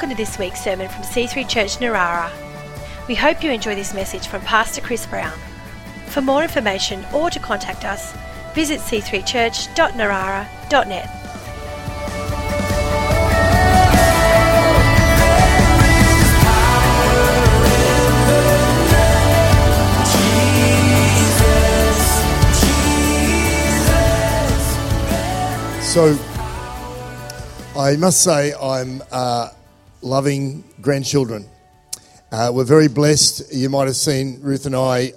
welcome to this week's sermon from C3 Church Narara. We hope you enjoy this message from Pastor Chris Brown. For more information or to contact us, visit c3church.narara.net. So, I must say I'm loving grandchildren. We're very blessed. You might have seen Ruth and I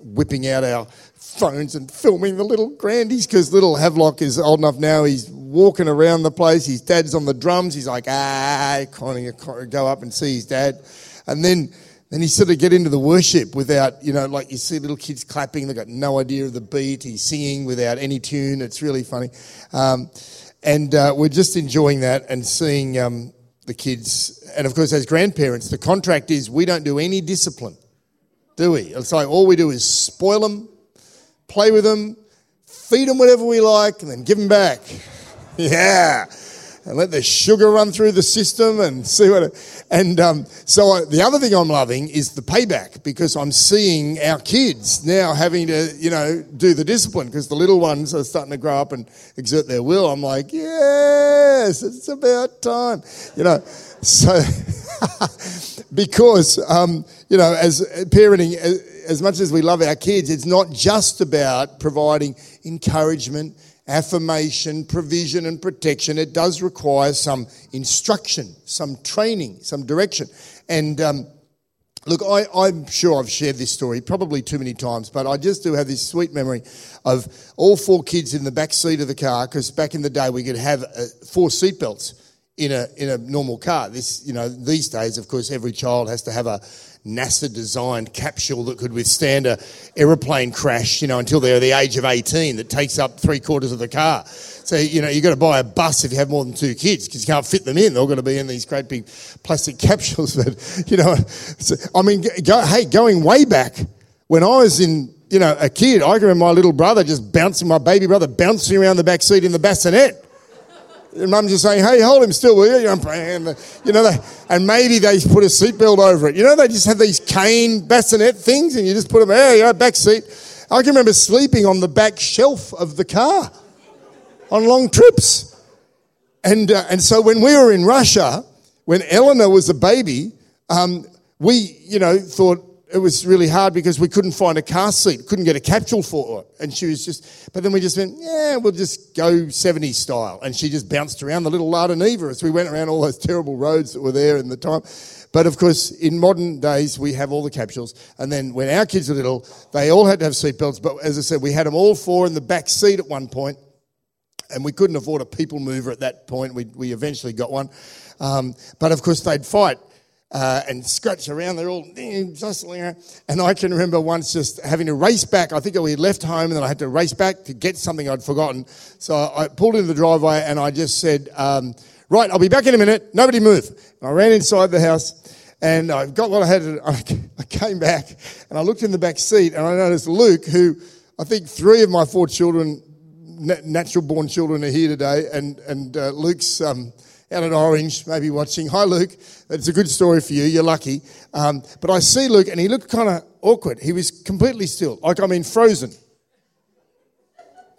whipping out our phones and filming the little grandies, because little Havelock is old enough now. He's walking around the place. His dad's on the drums. He's like, kind of go up and see his dad. And then he sort of get into the worship without, like you see little kids clapping. They've got no idea of the beat. He's singing without any tune. It's really funny. And we're just enjoying that and seeing the kids. And, of course, as grandparents, the contract is we don't do any discipline, do we? It's like all we do is spoil them, play with them, feed them whatever we like, and then give them back. Yeah. And let the sugar run through the system and see what... So the other thing I'm loving is the payback, because I'm seeing our kids now having to, do the discipline, because the little ones are starting to grow up and exert their will. I'm like, yes, it's about time, So because, as parenting, as much as we love our kids, it's not just about providing encouragement, affirmation, provision and protection. It does require some instruction, some training, some direction. And look, I'm sure I've shared this story probably too many times, but I just do have this sweet memory of all four kids in the back seat of the car, because back in the day we could have four seatbelts in a normal car. This, these days, of course, every child has to have a NASA-designed capsule that could withstand an aeroplane crash, until they're the age of 18, that takes up 3/4 of the car. So, you've got to buy a bus if you have more than two kids, because you can't fit them in. They're all going to be in these great big plastic capsules. But, going way back, when I was a kid, I remember my little brother bouncing around the back seat in the bassinet. And Mum just saying, "Hey, hold him still, will you?" And maybe they put a seatbelt over it. They just have these cane bassinet things, and you just put them. Hey, back seat. I can remember sleeping on the back shelf of the car on long trips. And so when we were in Russia, when Eleanor was a baby, we thought it was really hard because we couldn't find a car seat, couldn't get a capsule for her. And she was but then we just went, we'll just go 70s style. And she just bounced around the little Lada Niva as we went around all those terrible roads that were there in the time. But of course, in modern days, we have all the capsules. And then when our kids were little, they all had to have seatbelts. But as I said, we had them all four in the back seat at one point. And we couldn't afford a people mover at that point. We eventually got one. But of course, they'd fight. And scratch around, they're all jostling around. And I can remember once just having to race back. I think we left home, and then I had to race back to get something I'd forgotten. So I pulled into the driveway, and I just said, "Right, I'll be back in a minute. Nobody move." And I ran inside the house, and I got what I had. And I came back, and I looked in the back seat, and I noticed Luke, who I think three of my four children, natural-born children, are here today, and Luke's out at Orange, maybe watching. Hi, Luke. It's a good story for you. You're lucky. But I see Luke, and he looked kind of awkward. He was completely still, frozen.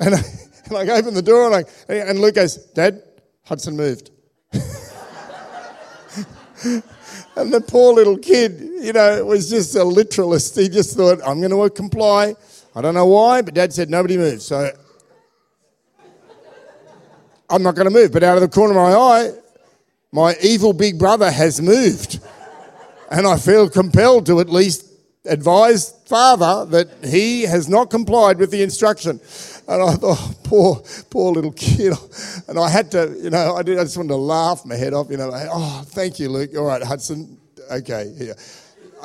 And I opened the door, and Luke goes, "Dad, Hudson moved." And the poor little kid, was just a literalist. He just thought, "I'm going to comply. I don't know why, but Dad said nobody moved, so I'm not going to move." But out of the corner of my eye, my evil big brother has moved. And I feel compelled to at least advise father that he has not complied with the instruction. And I thought, oh, poor little kid. And I had to, I just wanted to laugh my head off, "Oh, thank you, Luke. All right, Hudson. Okay, here.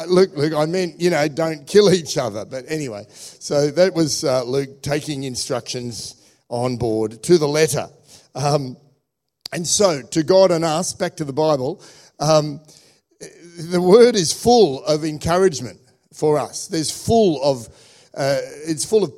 Luke, I meant, don't kill each other." But anyway, so that was Luke taking instructions on board to the letter. And so, to God and us, back to the Bible, the Word is full of encouragement for us. It's full of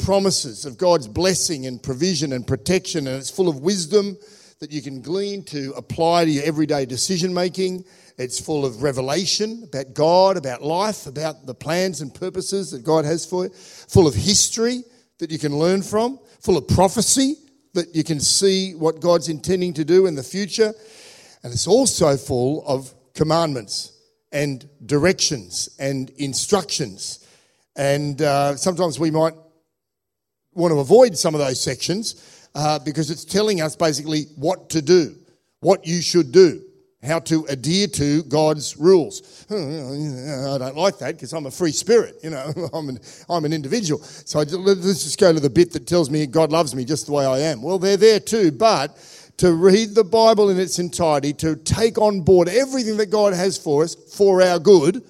promises of God's blessing and provision and protection, and it's full of wisdom that you can glean to apply to your everyday decision-making. It's full of revelation about God, about life, about the plans and purposes that God has for you. Full of history that you can learn from. Full of prophecy that you can see what God's intending to do in the future. And it's also full of commandments and directions and instructions. And sometimes we might want to avoid some of those sections because it's telling us basically what to do, what you should do, how to adhere to God's rules. I don't like that because I'm a free spirit, you know, I'm an individual. So let's just go to the bit that tells me God loves me just the way I am. Well, they're there too, but to read the Bible in its entirety, to take on board everything that God has for us for our good,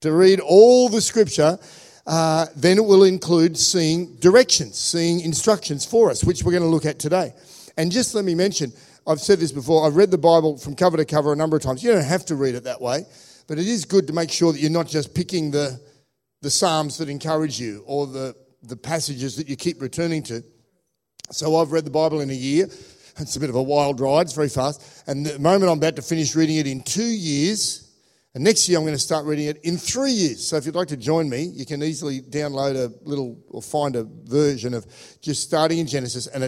to read all the Scripture, then it will include seeing directions, seeing instructions for us, which we're going to look at today. And just let me mention, I've said this before, I've read the Bible from cover to cover a number of times. You don't have to read it that way, but it is good to make sure that you're not just picking the Psalms that encourage you or the passages that you keep returning to. So I've read the Bible in a year. It's a bit of a wild ride, it's very fast. And the moment I'm about to finish reading it in 2 years, and next year I'm going to start reading it in 3 years. So if you'd like to join me, you can easily download find a version of just starting in Genesis. And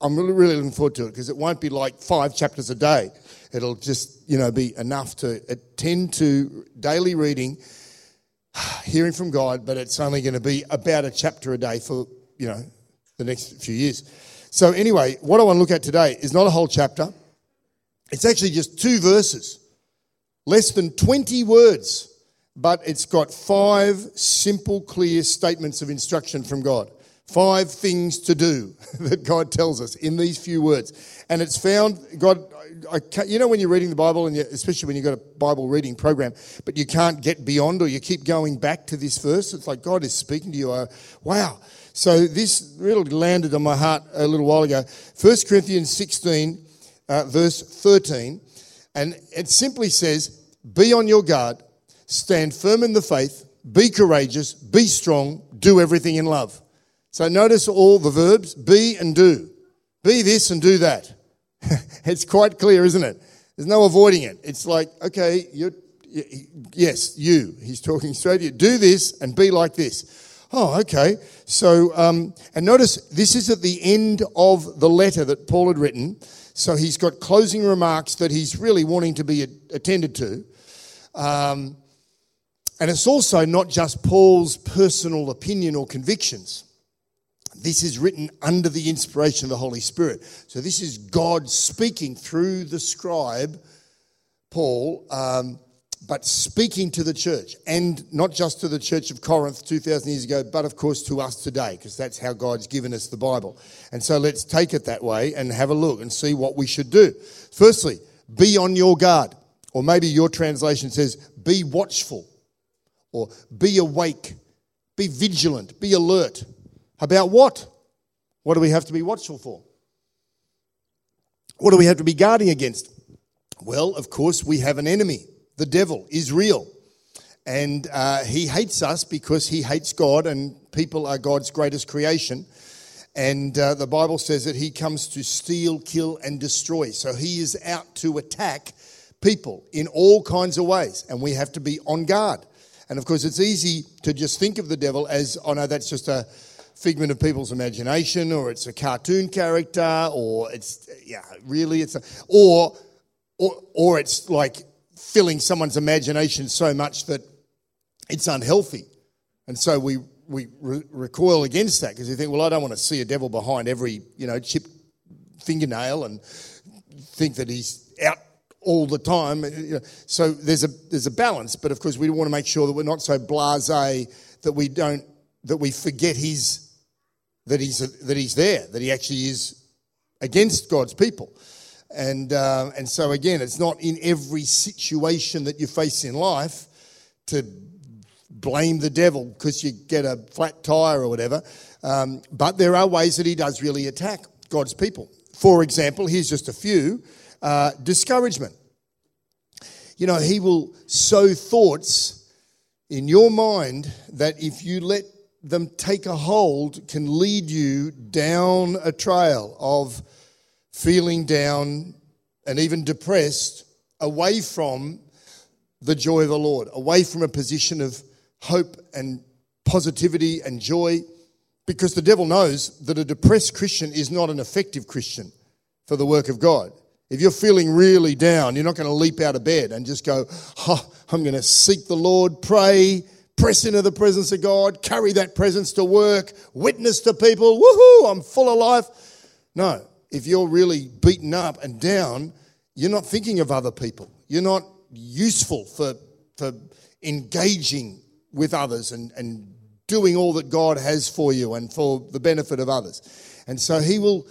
I'm really looking forward to it because it won't be like 5 chapters a day. It'll just, be enough to attend to daily reading, hearing from God, but it's only going to be about a chapter a day for, the next few years. So anyway, what I want to look at today is not a whole chapter. It's actually just 2 verses, less than 20 words, but it's got 5 simple, clear statements of instruction from God. 5 things to do that God tells us in these few words. And it's found, God, when you're reading the Bible, and especially when you've got a Bible reading program, but you can't get beyond or you keep going back to this verse, it's like God is speaking to you. Wow. So this really landed on my heart a little while ago. 1 Corinthians 16, verse 13, and it simply says, be on your guard, stand firm in the faith, be courageous, be strong, do everything in love. So notice all the verbs, be and do. Be this and do that. It's quite clear, isn't it? There's no avoiding it. It's like, okay, he's talking straight to you. Do this and be like this. Oh, okay. So, and notice this is at the end of the letter that Paul had written. So he's got closing remarks that he's really wanting to be attended to. And it's also not just Paul's personal opinion or convictions. This is written under the inspiration of the Holy Spirit. So this is God speaking through the scribe, Paul, but speaking to the church, and not just to the church of Corinth 2,000 years ago, but of course to us today, because that's how God's given us the Bible. And so let's take it that way and have a look and see what we should do. Firstly, be on your guard, or maybe your translation says, be watchful, or be awake, be vigilant, be alert. About what? What do we have to be watchful for? What do we have to be guarding against? Well, of course, we have an enemy. The devil is real. And he hates us because he hates God, and people are God's greatest creation. And the Bible says that he comes to steal, kill, and destroy. So he is out to attack people in all kinds of ways, and we have to be on guard. And, of course, it's easy to just think of the devil as, oh, no, that's just a figment of people's imagination, or it's a cartoon character, or it's like filling someone's imagination so much that it's unhealthy, and so we recoil against that because we think, well, I don't want to see a devil behind every chipped fingernail and think that he's out all the time. So there's a balance, but of course we want to make sure that we're not so blasé that we forget that he's there, that he actually is against God's people. And so again, it's not in every situation that you face in life to blame the devil because you get a flat tire or whatever. But there are ways that he does really attack God's people. For example, here's just a few. Discouragement. He will sow thoughts in your mind that if you let them take a hold, can lead you down a trail of feeling down and even depressed, away from the joy of the Lord, away from a position of hope and positivity and joy, because the devil knows that a depressed Christian is not an effective Christian for the work of God. If you're feeling really down, you're not going to leap out of bed and just go, I'm going to seek the Lord, pray, press into the presence of God, carry that presence to work, witness to people, woohoo, I'm full of life. No, if you're really beaten up and down, you're not thinking of other people. You're not useful for engaging with others and doing all that God has for you and for the benefit of others. And so he will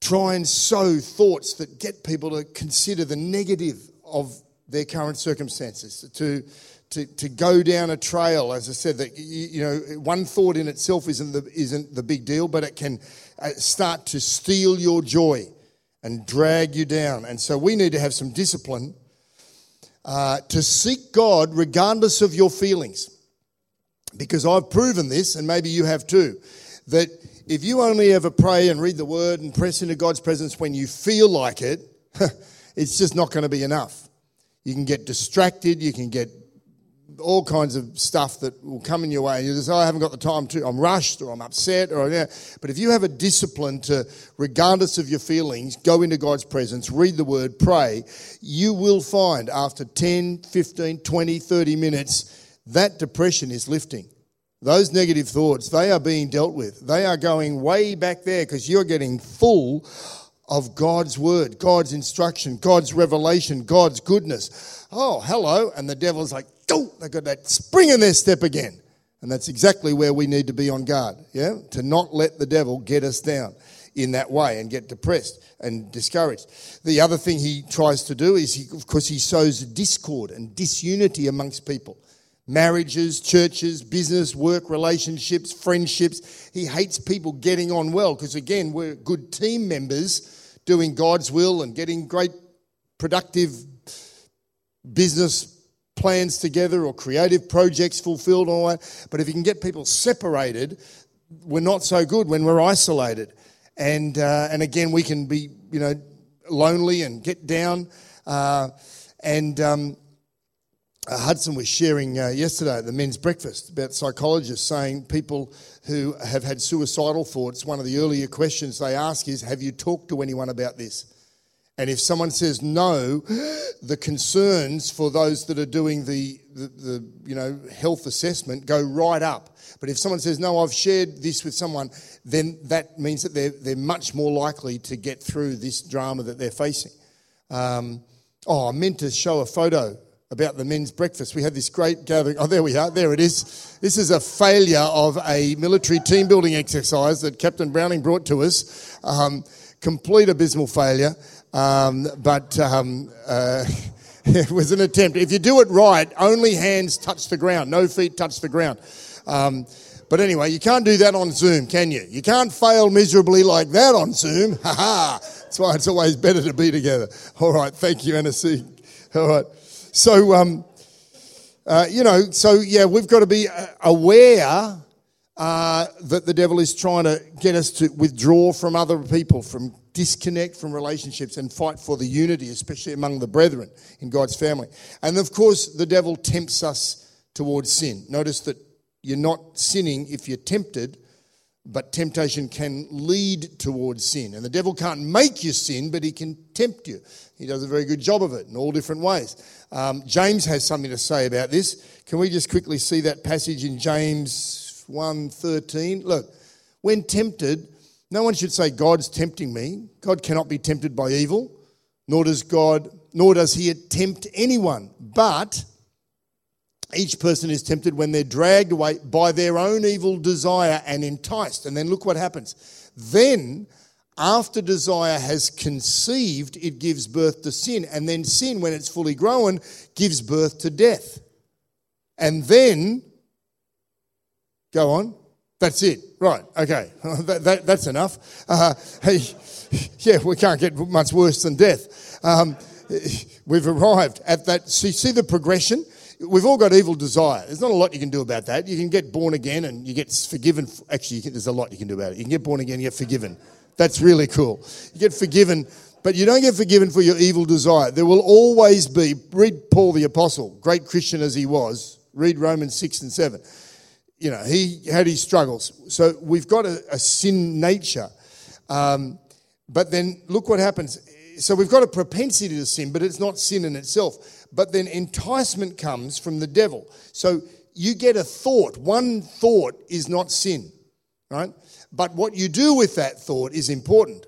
try and sow thoughts that get people to consider the negative of their current circumstances, to go down a trail, as I said, that, you know, one thought in itself isn't the big deal, but it can start to steal your joy and drag you down. And so we need to have some discipline to seek God regardless of your feelings, because I've proven this, and maybe you have too, that if you only ever pray and read the Word and press into God's presence when you feel like it, it's just not going to be enough. You can get distracted, you can get all kinds of stuff that will come in your way. You just, I haven't got the time to, I'm rushed or I'm upset. But if you have a discipline to, regardless of your feelings, go into God's presence, read the Word, pray, you will find after 10, 15, 20, 30 minutes, that depression is lifting. Those negative thoughts, they are being dealt with. They are going way back there because you're getting full of God's Word, God's instruction, God's revelation, God's goodness. Oh, hello. And the devil's like, oh, they've got that spring in their step again. And that's exactly where we need to be on guard, yeah? To not let the devil get us down in that way and get depressed and discouraged. The other thing he tries to do is, he sows discord and disunity amongst people. Marriages, churches, business, work, relationships, friendships. He hates people getting on well because, again, we're good team members doing God's will and getting great productive business plans together or creative projects fulfilled and all that. But if you can get people separated, we're not so good when we're isolated. And again, we can be, you know, lonely and get down. Hudson was sharing yesterday at the men's breakfast about psychologists saying people who have had suicidal thoughts, one of the earlier questions they ask is, have you talked to anyone about this? And if someone says no, the concerns for those that are doing the you know, health assessment go right up. But if someone says, no, I've shared this with someone, then that means that they're much more likely to get through this drama that they're facing. I meant to show a photo about the men's breakfast. We had this great gathering. Oh, there we are. There it is. This is a failure of a military team-building exercise that Captain Browning brought to us. Complete abysmal failure. It was an attempt. If you do it right, only hands touch the ground, no feet touch the ground. But anyway, you can't do that on Zoom, can you? You can't fail miserably like that on Zoom. Ha-ha! That's why it's always better to be together. All right, thank you, NSC. All right. So, we've got to be aware that the devil is trying to get us to withdraw from other people, from disconnect from relationships, and fight for the unity, especially among the brethren in God's family. And of course, the devil tempts us towards sin. Notice that you're not sinning if you're tempted, but temptation can lead towards sin. And the devil can't make you sin, but he can tempt you. He does a very good job of it in all different ways. James has something to say about this. Can we just quickly see that passage in James 1:13. Look, when tempted, no one should say, God's tempting me. God cannot be tempted by evil, nor does he tempt anyone. But each person is tempted when they're dragged away by their own evil desire and enticed. And then look what happens. Then, after desire has conceived, it gives birth to sin. And then sin, when it's fully grown, gives birth to death. And then... Go on. That's it. Right. Okay. That's enough. We can't get much worse than death. We've arrived at that. See the progression? We've all got evil desire. There's not a lot you can do about that. You can get born again and you get forgiven. Actually, there's a lot you can do about it. You can get born again and get forgiven. That's really cool. You get forgiven, but you don't get forgiven for your evil desire. There will always be, read Paul the Apostle, great Christian as he was, read Romans 6 and 7. You know, he had his struggles. So we've got a sin nature. But then look what happens. So we've got a propensity to sin, but it's not sin in itself. But then enticement comes from the devil. So you get a thought. One thought is not sin, right? But what you do with that thought is important.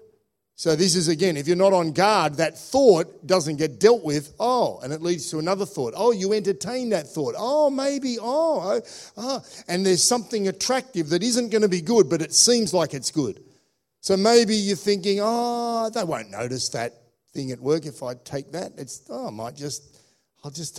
So this is, again, if you're not on guard, that thought doesn't get dealt with. Oh, and it leads to another thought. Oh, you entertain that thought. Oh, maybe. Oh. And there's something attractive that isn't going to be good, but it seems like it's good. So maybe you're thinking, oh, they won't notice that thing at work if I take that. I'll just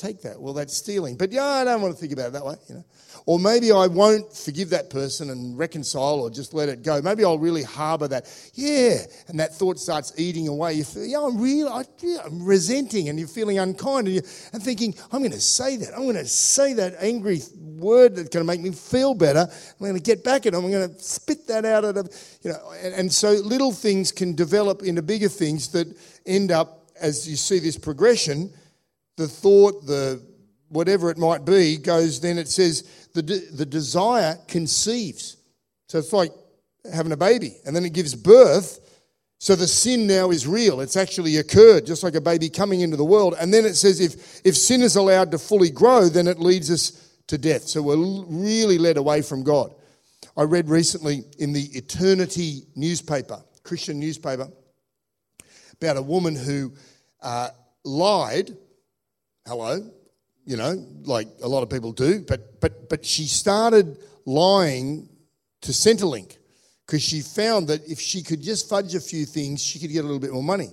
take that. Well, that's stealing. But yeah, I don't want to think about it that way, you know. Or maybe I won't forgive that person and reconcile or just let it go. Maybe I'll really harbour that. Yeah, and that thought starts eating away. You feel, yeah, I'm resenting, and you're feeling unkind, and thinking, I'm going to say that. I'm going to say that angry word that's going to make me feel better. I'm going to get back at them. I'm going to spit that out at them, you know. And so little things can develop into bigger things that end up, as you see this progression, the thought, the whatever it might be, goes, then it says the desire conceives. So it's like having a baby, and then it gives birth. So the sin now is real. It's actually occurred, just like a baby coming into the world. And then it says if sin is allowed to fully grow, then it leads us to death. So we're really led away from God. I read recently in the Eternity newspaper, Christian newspaper, about a woman who lied. Hello, you know, like a lot of people do, but she started lying to Centrelink because she found that if she could just fudge a few things, she could get a little bit more money.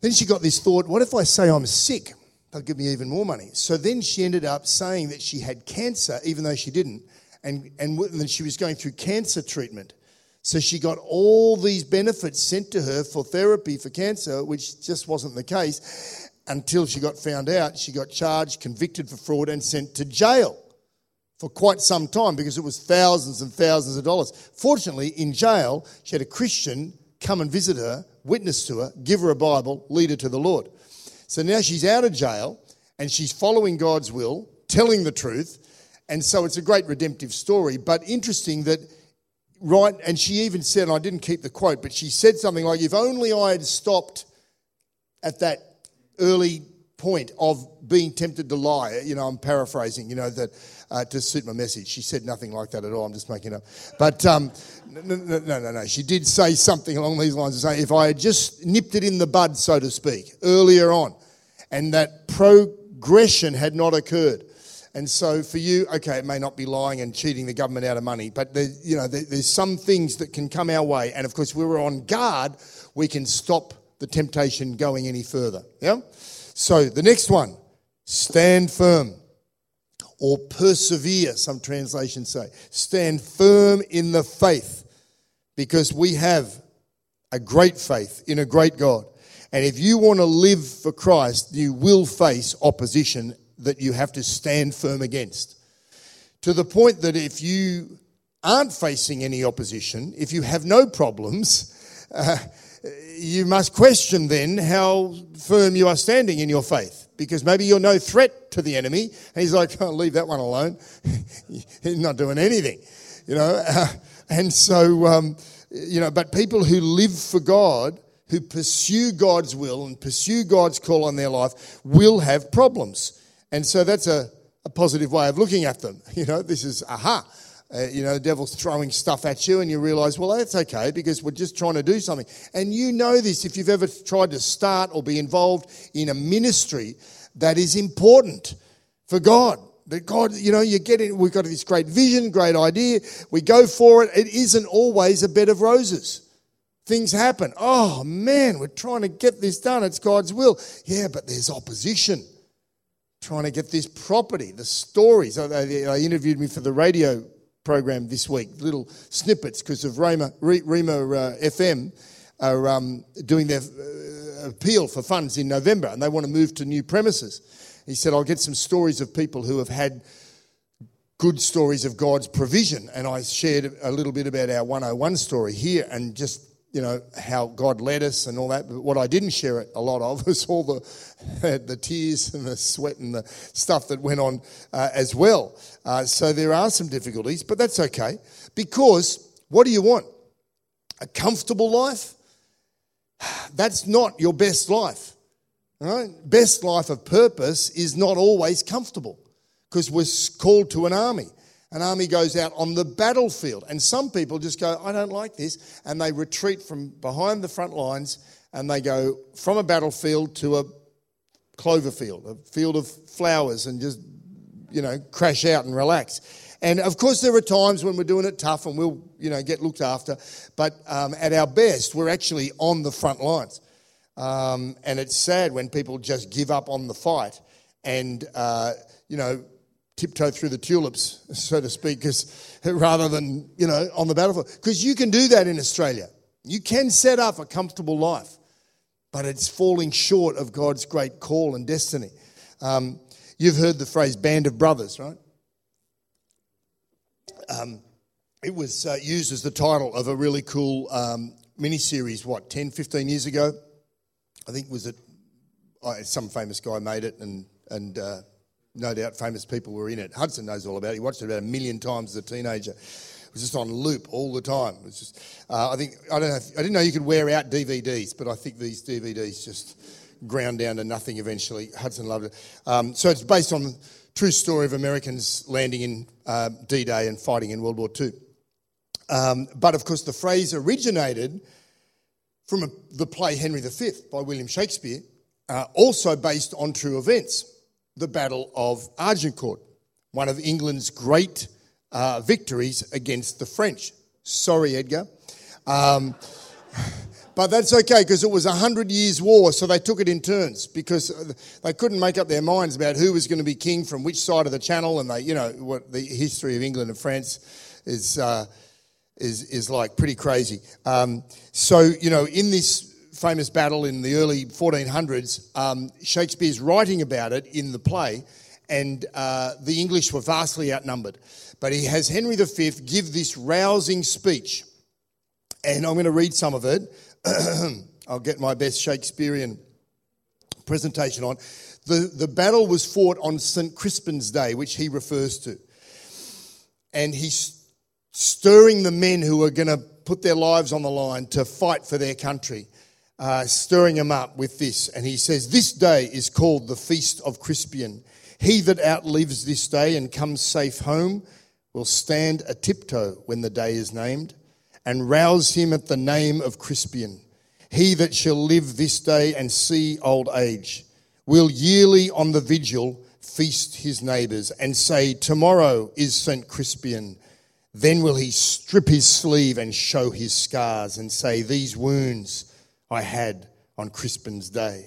Then she got this thought, what if I say I'm sick? They'll give me even more money. So then she ended up saying that she had cancer, even though she didn't, and then she was going through cancer treatment. So she got all these benefits sent to her for therapy for cancer, which just wasn't the case, until she got found out. She got charged, convicted for fraud, and sent to jail for quite some time because it was thousands and thousands of dollars. Fortunately, in jail, she had a Christian come and visit her, witness to her, give her a Bible, lead her to the Lord. So now she's out of jail and she's following God's will, telling the truth, and so it's a great redemptive story. But interesting that, right, and she even said, and I didn't keep the quote, but she said something like, if only I had stopped at that early point of being tempted to lie. You know, I'm paraphrasing, you know, that to suit my message. She said nothing like that at all. I'm just making it up. But no. She did say something along these lines of saying, if I had just nipped it in the bud, so to speak, earlier on, and that progression had not occurred. And so for you, okay, it may not be lying and cheating the government out of money, but there's some things that can come our way. And, of course, if we're on guard, we can stop the temptation going any further. Yeah? So the next one, stand firm or persevere, some translations say. Stand firm in the faith, because we have a great faith in a great God. And if you want to live for Christ, you will face opposition that you have to stand firm against, to the point that if you aren't facing any opposition, if you have no problems, you must question then how firm you are standing in your faith, because maybe you're no threat to the enemy, and he's like, oh, leave that one alone. He's not doing anything, you know. And so, you know, but people who live for God, who pursue God's will and pursue God's call on their life, will have problems. And so that's a positive way of looking at them. You know, this is, you know, the devil's throwing stuff at you and you realise, well, that's okay, because we're just trying to do something. And you know this if you've ever tried to start or be involved in a ministry that is important for God. That God, you know, you get it, we've got this great vision, great idea, we go for it. It isn't always a bed of roses. Things happen. Oh, man, we're trying to get this done. It's God's will. Yeah, but there's opposition. Trying to get this property, the stories. They interviewed me for the radio program this week, little snippets, because of Remo FM are doing their appeal for funds in November, and they want to move to new premises. He said, I'll get some stories of people who have had good stories of God's provision. And I shared a little bit about our 101 story here and just, you know, how God led us and all that. But what I didn't share a lot of was all the tears and the sweat and the stuff that went on as well. So there are some difficulties, but that's okay. Because what do you want? A comfortable life? That's not your best life. All right? Best life of purpose is not always comfortable, because we're called to an army. An army goes out on the battlefield, and some people just go, I don't like this, and they retreat from behind the front lines, and they go from a battlefield to a clover field, a field of flowers, and just, you know, crash out and relax. And of course there are times when we're doing it tough and we'll, you know, get looked after, but at our best we're actually on the front lines. And it's sad when people just give up on the fight and, you know, tiptoe through the tulips, so to speak, because rather than, you know, on the battlefield. Because you can do that in Australia. You can set up a comfortable life, but it's falling short of God's great call and destiny. You've heard the phrase Band of Brothers, right? It was used as the title of a really cool miniseries, 10, 15 years ago? I think was it some famous guy made it, and no doubt famous people were in it. Hudson knows all about it. He watched it about 1 million times as a teenager. It was just on loop all the time. It was just, I didn't know you could wear out DVDs, but I think these DVDs just ground down to nothing eventually. Hudson loved it. So it's based on the true story of Americans landing in D-Day and fighting in World War II. But of course the phrase originated from the play Henry V by William Shakespeare, also based on true events. The Battle of Agincourt, one of England's great victories against the French. Sorry, Edgar. But that's okay, because it was a 100 years war, so they took it in turns, because they couldn't make up their minds about who was going to be king from which side of the channel, and they, you know, what the history of England and France is like pretty crazy. So, you know, in this famous battle in the early 1400s, Shakespeare's writing about it in the play, and the English were vastly outnumbered. But he has Henry V give this rousing speech, and I'm going to read some of it. I'll get my best Shakespearean presentation on. The battle was fought on St. Crispin's Day, which he refers to, and he's stirring the men who are going to put their lives on the line to fight for their country. Stirring him up with this, and he says, "This day is called the Feast of Crispian. He that outlives this day and comes safe home will stand a tiptoe when the day is named, and rouse him at the name of Crispian. He that shall live this day and see old age will yearly on the vigil feast his neighbours, and say, tomorrow is St. Crispian. Then will he strip his sleeve and show his scars, and say, these wounds I had on Crispin's day.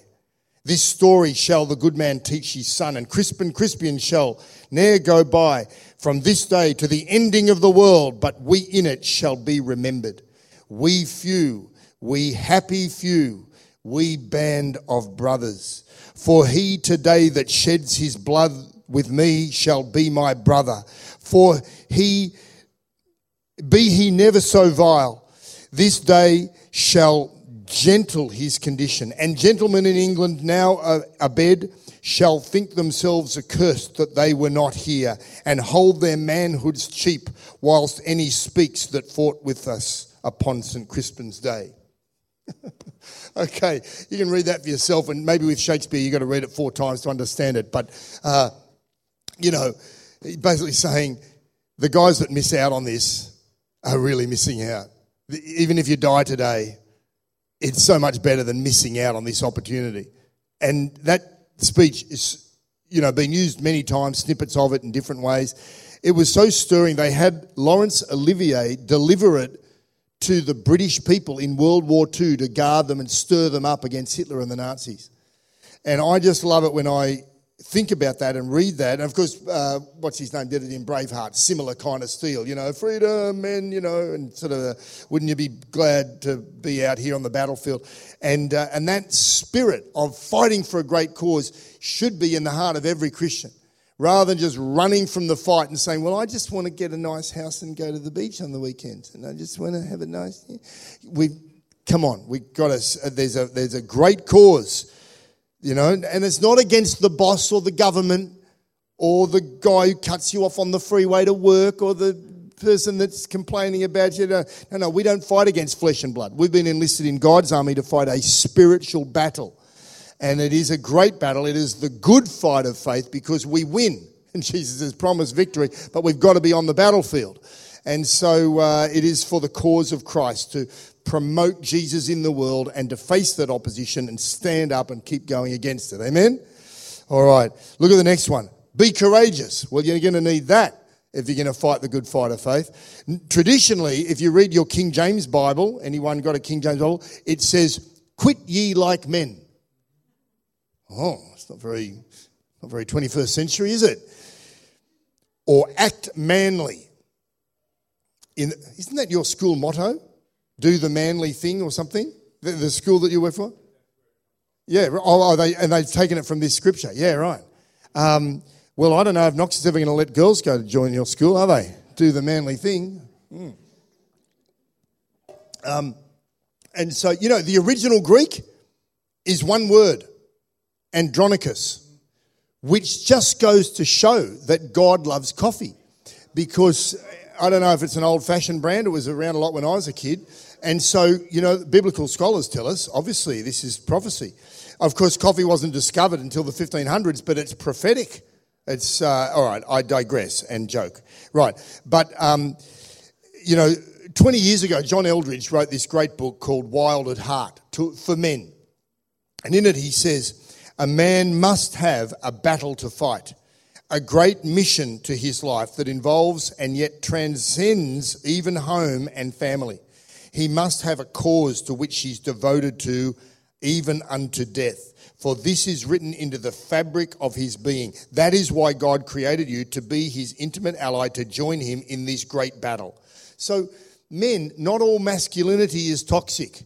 This story shall the good man teach his son, and Crispin Crispian shall ne'er go by from this day to the ending of the world, but we in it shall be remembered. We few, we happy few, we band of brothers. For he today that sheds his blood with me shall be my brother. For he, be he never so vile, this day shall gentle his condition, and gentlemen in England now abed shall think themselves accursed that they were not here, and hold their manhoods cheap whilst any speaks that fought with us upon St. Crispin's Day." Okay, you can read that for yourself, and maybe with Shakespeare you've got to read it 4 times to understand it, but, you know, basically saying the guys that miss out on this are really missing out. Even if you die today, it's so much better than missing out on this opportunity. And that speech is, you know, been used many times, snippets of it in different ways. It was so stirring. They had Laurence Olivier deliver it to the British people in World War II to guard them and stir them up against Hitler and the Nazis. And I just love it when I think about that and read that. And of course, what's his name did it in Braveheart, similar kind of steel, you know, freedom and, you know, and sort of, wouldn't you be glad to be out here on the battlefield? And that spirit of fighting for a great cause should be in the heart of every Christian, rather than just running from the fight and saying, well, I just want to get a nice house and go to the beach on the weekends, and I just want to have a nice... There's a great cause, you know, and it's not against the boss or the government or the guy who cuts you off on the freeway to work or the person that's complaining about you. No, we don't fight against flesh and blood. We've been enlisted in God's army to fight a spiritual battle. And it is a great battle. It is the good fight of faith because we win. And Jesus has promised victory, but we've got to be on the battlefield. And so it is for the cause of Christ to promote Jesus in the world and to face that opposition and stand up and keep going against it. Amen? All right. Look at the next one. Be courageous. Well, you're going to need that if you're going to fight the good fight of faith. Traditionally, if you read your King James Bible, anyone got a King James Bible, it says, "Quit ye like men." Oh, it's not very 21st century, is it? Or act manly. Isn't that your school motto? Do the manly thing or something? The school that you work for? Yeah, they've taken it from this scripture. Yeah, right. Well, I don't know if Knox is ever going to let girls go to join your school, are they? Do the manly thing. Mm. And so, you know, the original Greek is one word, Andronicus, which just goes to show that God loves coffee, because I don't know if it's an old-fashioned brand. It was around a lot when I was a kid. And so, you know, biblical scholars tell us, obviously, this is prophecy. Of course, coffee wasn't discovered until the 1500s, but it's prophetic. It's, all right, I digress and joke. Right, but, you know, 20 years ago, John Eldredge wrote this great book called Wild at Heart for Men. And in it he says, a man must have a battle to fight, a great mission to his life that involves and yet transcends even home and family. He must have a cause to which he's devoted to, even unto death. For this is written into the fabric of his being. That is why God created you, to be his intimate ally, to join him in this great battle. So men, not all masculinity is toxic.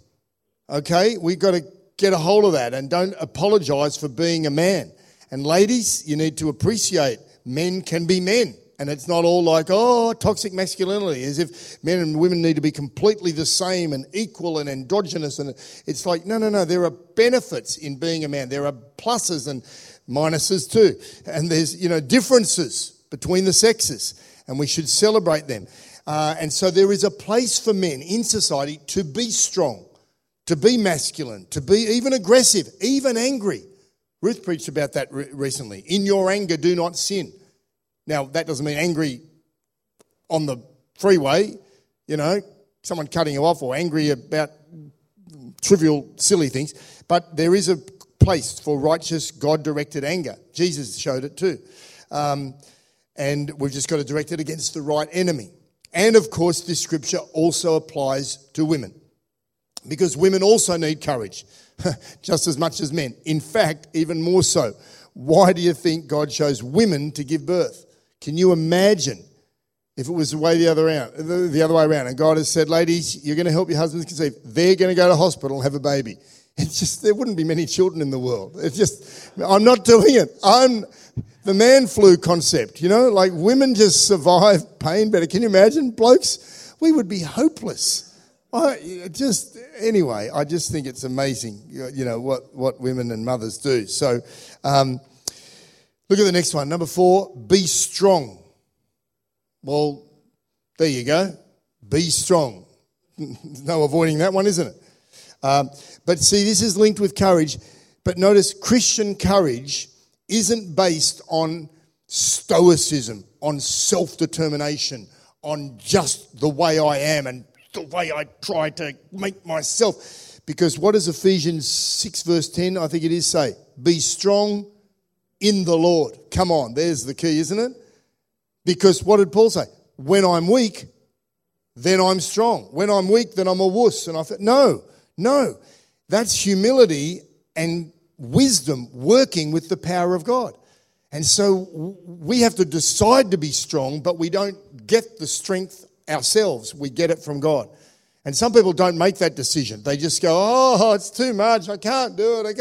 Okay, we've got to get a hold of that and don't apologise for being a man. And ladies, you need to appreciate men can be men. And it's not all like, oh, toxic masculinity, as if men and women need to be completely the same and equal and androgynous. And it's like, no, there are benefits in being a man. There are pluses and minuses too. And there's, you know, differences between the sexes, and we should celebrate them. And so there is a place for men in society to be strong, to be masculine, to be even aggressive, even angry. Ruth preached about that recently. In your anger, do not sin. Now, that doesn't mean angry on the freeway, you know, someone cutting you off, or angry about trivial, silly things. But there is a place for righteous, God-directed anger. Jesus showed it too. And we've just got to direct it against the right enemy. And, of course, this scripture also applies to women, because women also need courage just as much as men. In fact, even more so. Why do you think God chose women to give birth? Can you imagine if it was the other way around, and God has said, ladies, you're going to help your husbands conceive. They're going to go to hospital and have a baby. It's just, there wouldn't be many children in the world. It's just, I'm not doing it. I'm the man flu concept, you know, like women just survive pain better. Can you imagine, blokes? We would be hopeless. I just think it's amazing, you know, what women and mothers do. So look at the next one, number 4, be strong. Well, there you go, be strong. No avoiding that one, isn't it? But see, this is linked with courage. But notice, Christian courage isn't based on stoicism, on self-determination, on just the way I am and the way I try to make myself. Because what does Ephesians 6 verse 10, I think it is, say? Be strong in the Lord. Come on, there's the key, isn't it? Because what did Paul say? When I'm weak, then I'm strong. When I'm weak, then I'm a wuss. And No. That's humility and wisdom working with the power of God. And so we have to decide to be strong, but we don't get the strength ourselves, we get it from God. And some people don't make that decision. They just go, oh, it's too much, I can't do it,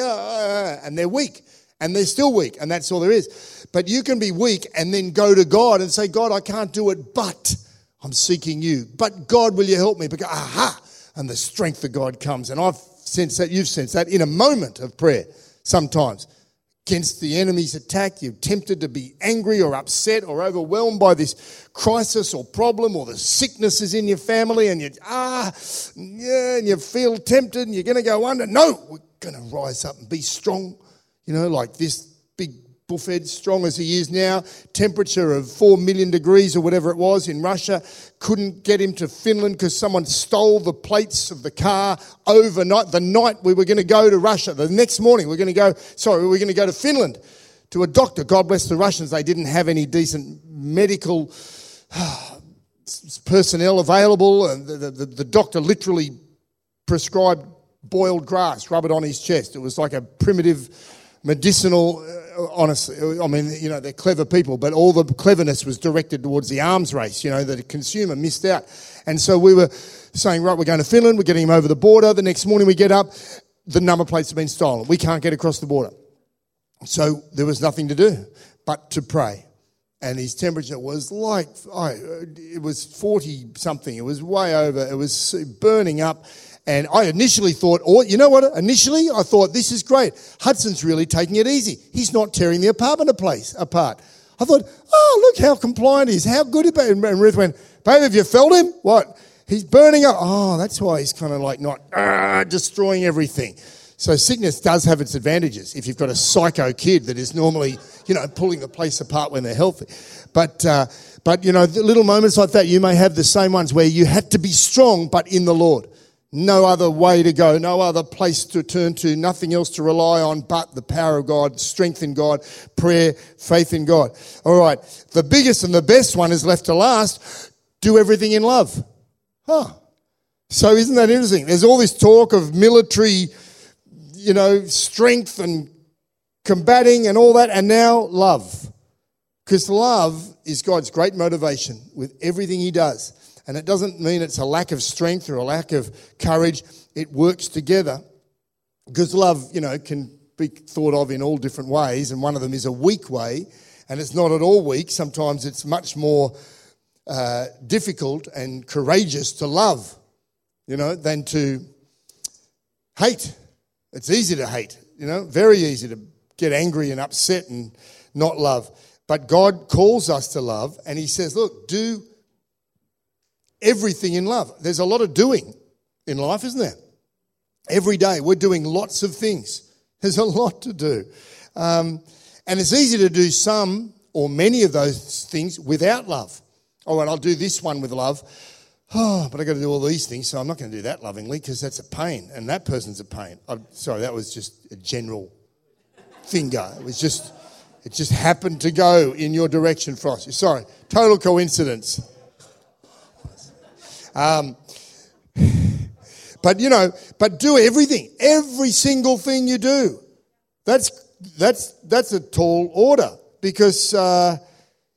and they're weak. and they're still weak, and that's all there is. But you can be weak and then go to God and say, God, I can't do it, but I'm seeking you. But God, will you help me? Because, aha, and the strength of God comes. And I've sensed that, you've sensed that in a moment of prayer sometimes. Against the enemy's attack, you're tempted to be angry or upset or overwhelmed by this crisis or problem or the sicknesses in your family, and you feel tempted and you're going to go under. No, we're going to rise up and be strong, like this big bullhead, strong as he is now, temperature of 4 million degrees or whatever it was in Russia, couldn't get him to Finland because someone stole the plates of the car overnight. The night we were going to go to Russia, the next morning we were going to go to Finland to a doctor. God bless the Russians, they didn't have any decent medical personnel available, and the doctor literally prescribed boiled grass, rub it on his chest. It was like a primitive medicinal. Honestly, I mean, they're clever people, but all the cleverness was directed towards the arms race, that a consumer missed out. And so we were saying, right, we're going to Finland, we're getting him over the border. The next morning we get up, the number plates have been stolen. We can't get across the border. So there was nothing to do but to pray. And his temperature was it was 40-something. It was way over. It was burning up. And I initially thought, Initially I thought, this is great. Hudson's really taking it easy. He's not tearing the apartment place apart. I thought, look how compliant he is. How good it is. And Ruth went, babe, have you felt him? What? He's burning up. Oh, that's why he's kind of not destroying everything. So sickness does have its advantages if you've got a psycho kid that is normally, pulling the place apart when they're healthy. But the little moments like that, you may have the same ones where you had to be strong but in the Lord. No other way to go, no other place to turn to, nothing else to rely on but the power of God, strength in God, prayer, faith in God. All right, the biggest and the best one is left to last. Do everything in love. Huh. So isn't that interesting? There's all this talk of military, strength and combating and all that, and now love. Because love is God's great motivation with everything he does. And it doesn't mean it's a lack of strength or a lack of courage. It works together because love, can be thought of in all different ways, and one of them is a weak way, and it's not at all weak. Sometimes it's much more difficult and courageous to love, than to hate. It's easy to hate, very easy to get angry and upset and not love. But God calls us to love, and he says, look, do everything in love. There's a lot of doing in life, isn't there? Every day we're doing lots of things. There's a lot to do. And it's easy to do some or many of those things without love. All right, I'll do this one with love. Oh, but I've got to do all these things, so I'm not going to do that lovingly because that's a pain and that person's a pain. I'm sorry, that was just a general finger. It just happened to go in your direction, Frosty. Sorry, total coincidence. But do everything, every single thing you do. That's a tall order because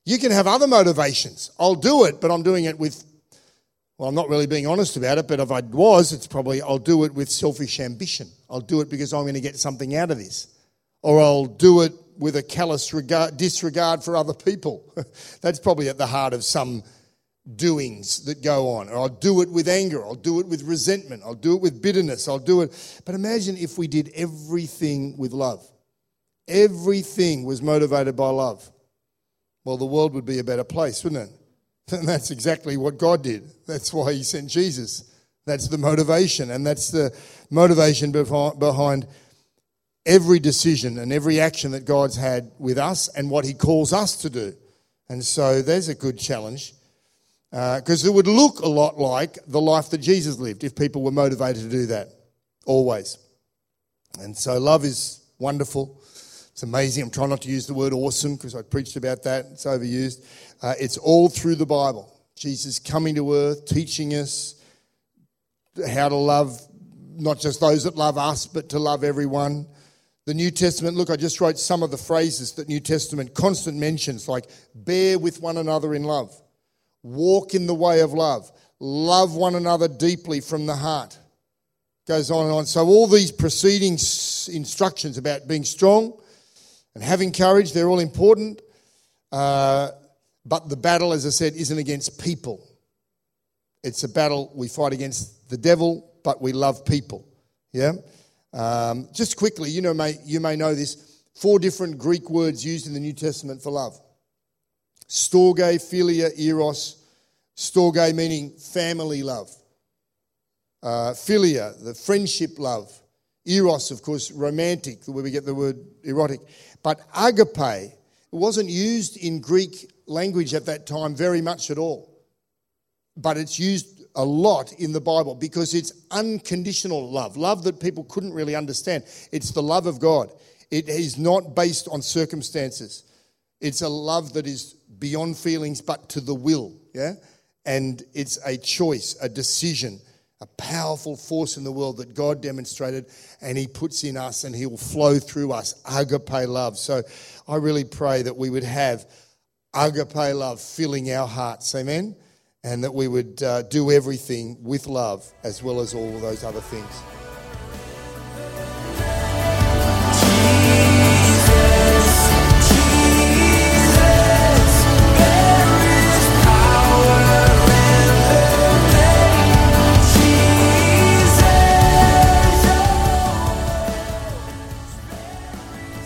you can have other motivations. I'll do it, but I'm doing it with, I'm not really being honest about it, but if I was, it's probably I'll do it with selfish ambition. I'll do it because I'm going to get something out of this. Or I'll do it with a callous disregard for other people. That's probably at the heart of some doings that go on. Or I'll do it with anger, I'll do it with resentment, I'll do it with bitterness, I'll do it. But imagine if we did everything with love. Everything was motivated by love. Well, the world would be a better place, wouldn't it? And that's exactly what God did. That's why he sent Jesus. That's the motivation, and that's the motivation behind every decision and every action that God's had with us and what he calls us to do. And so there's a good challenge. Because it would look a lot like the life that Jesus lived if people were motivated to do that, always. And so love is wonderful. It's amazing. I'm trying not to use the word awesome because I preached about that. It's overused. It's all through the Bible. Jesus coming to earth, teaching us how to love, not just those that love us, but to love everyone. The New Testament, look, I just wrote some of the phrases that New Testament constant mentions, like bear with one another in love. Walk in the way of love. Love one another deeply from the heart. Goes on and on. So all these preceding instructions about being strong, And having courage, they're all important. But the battle, as I said, isn't against people. It's a battle we fight against the devil, but we love people. Yeah? Just quickly, you may know this. 4 different Greek words used in the New Testament for love. Storge, philia, eros. Storge meaning family love. Philia, the friendship love. Eros, of course, romantic, where we get the word erotic. But agape, it wasn't used in Greek language at that time very much at all. But it's used a lot in the Bible because it's unconditional love, love that people couldn't really understand. It's the love of God. It is not based on circumstances. It's a love that is beyond feelings but to the will, yeah? And it's a choice, a decision, a powerful force in the world that God demonstrated and he puts in us and he will flow through us, agape love. So I really pray that we would have agape love filling our hearts, amen, and that we would do everything with love as well as all those other things.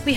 We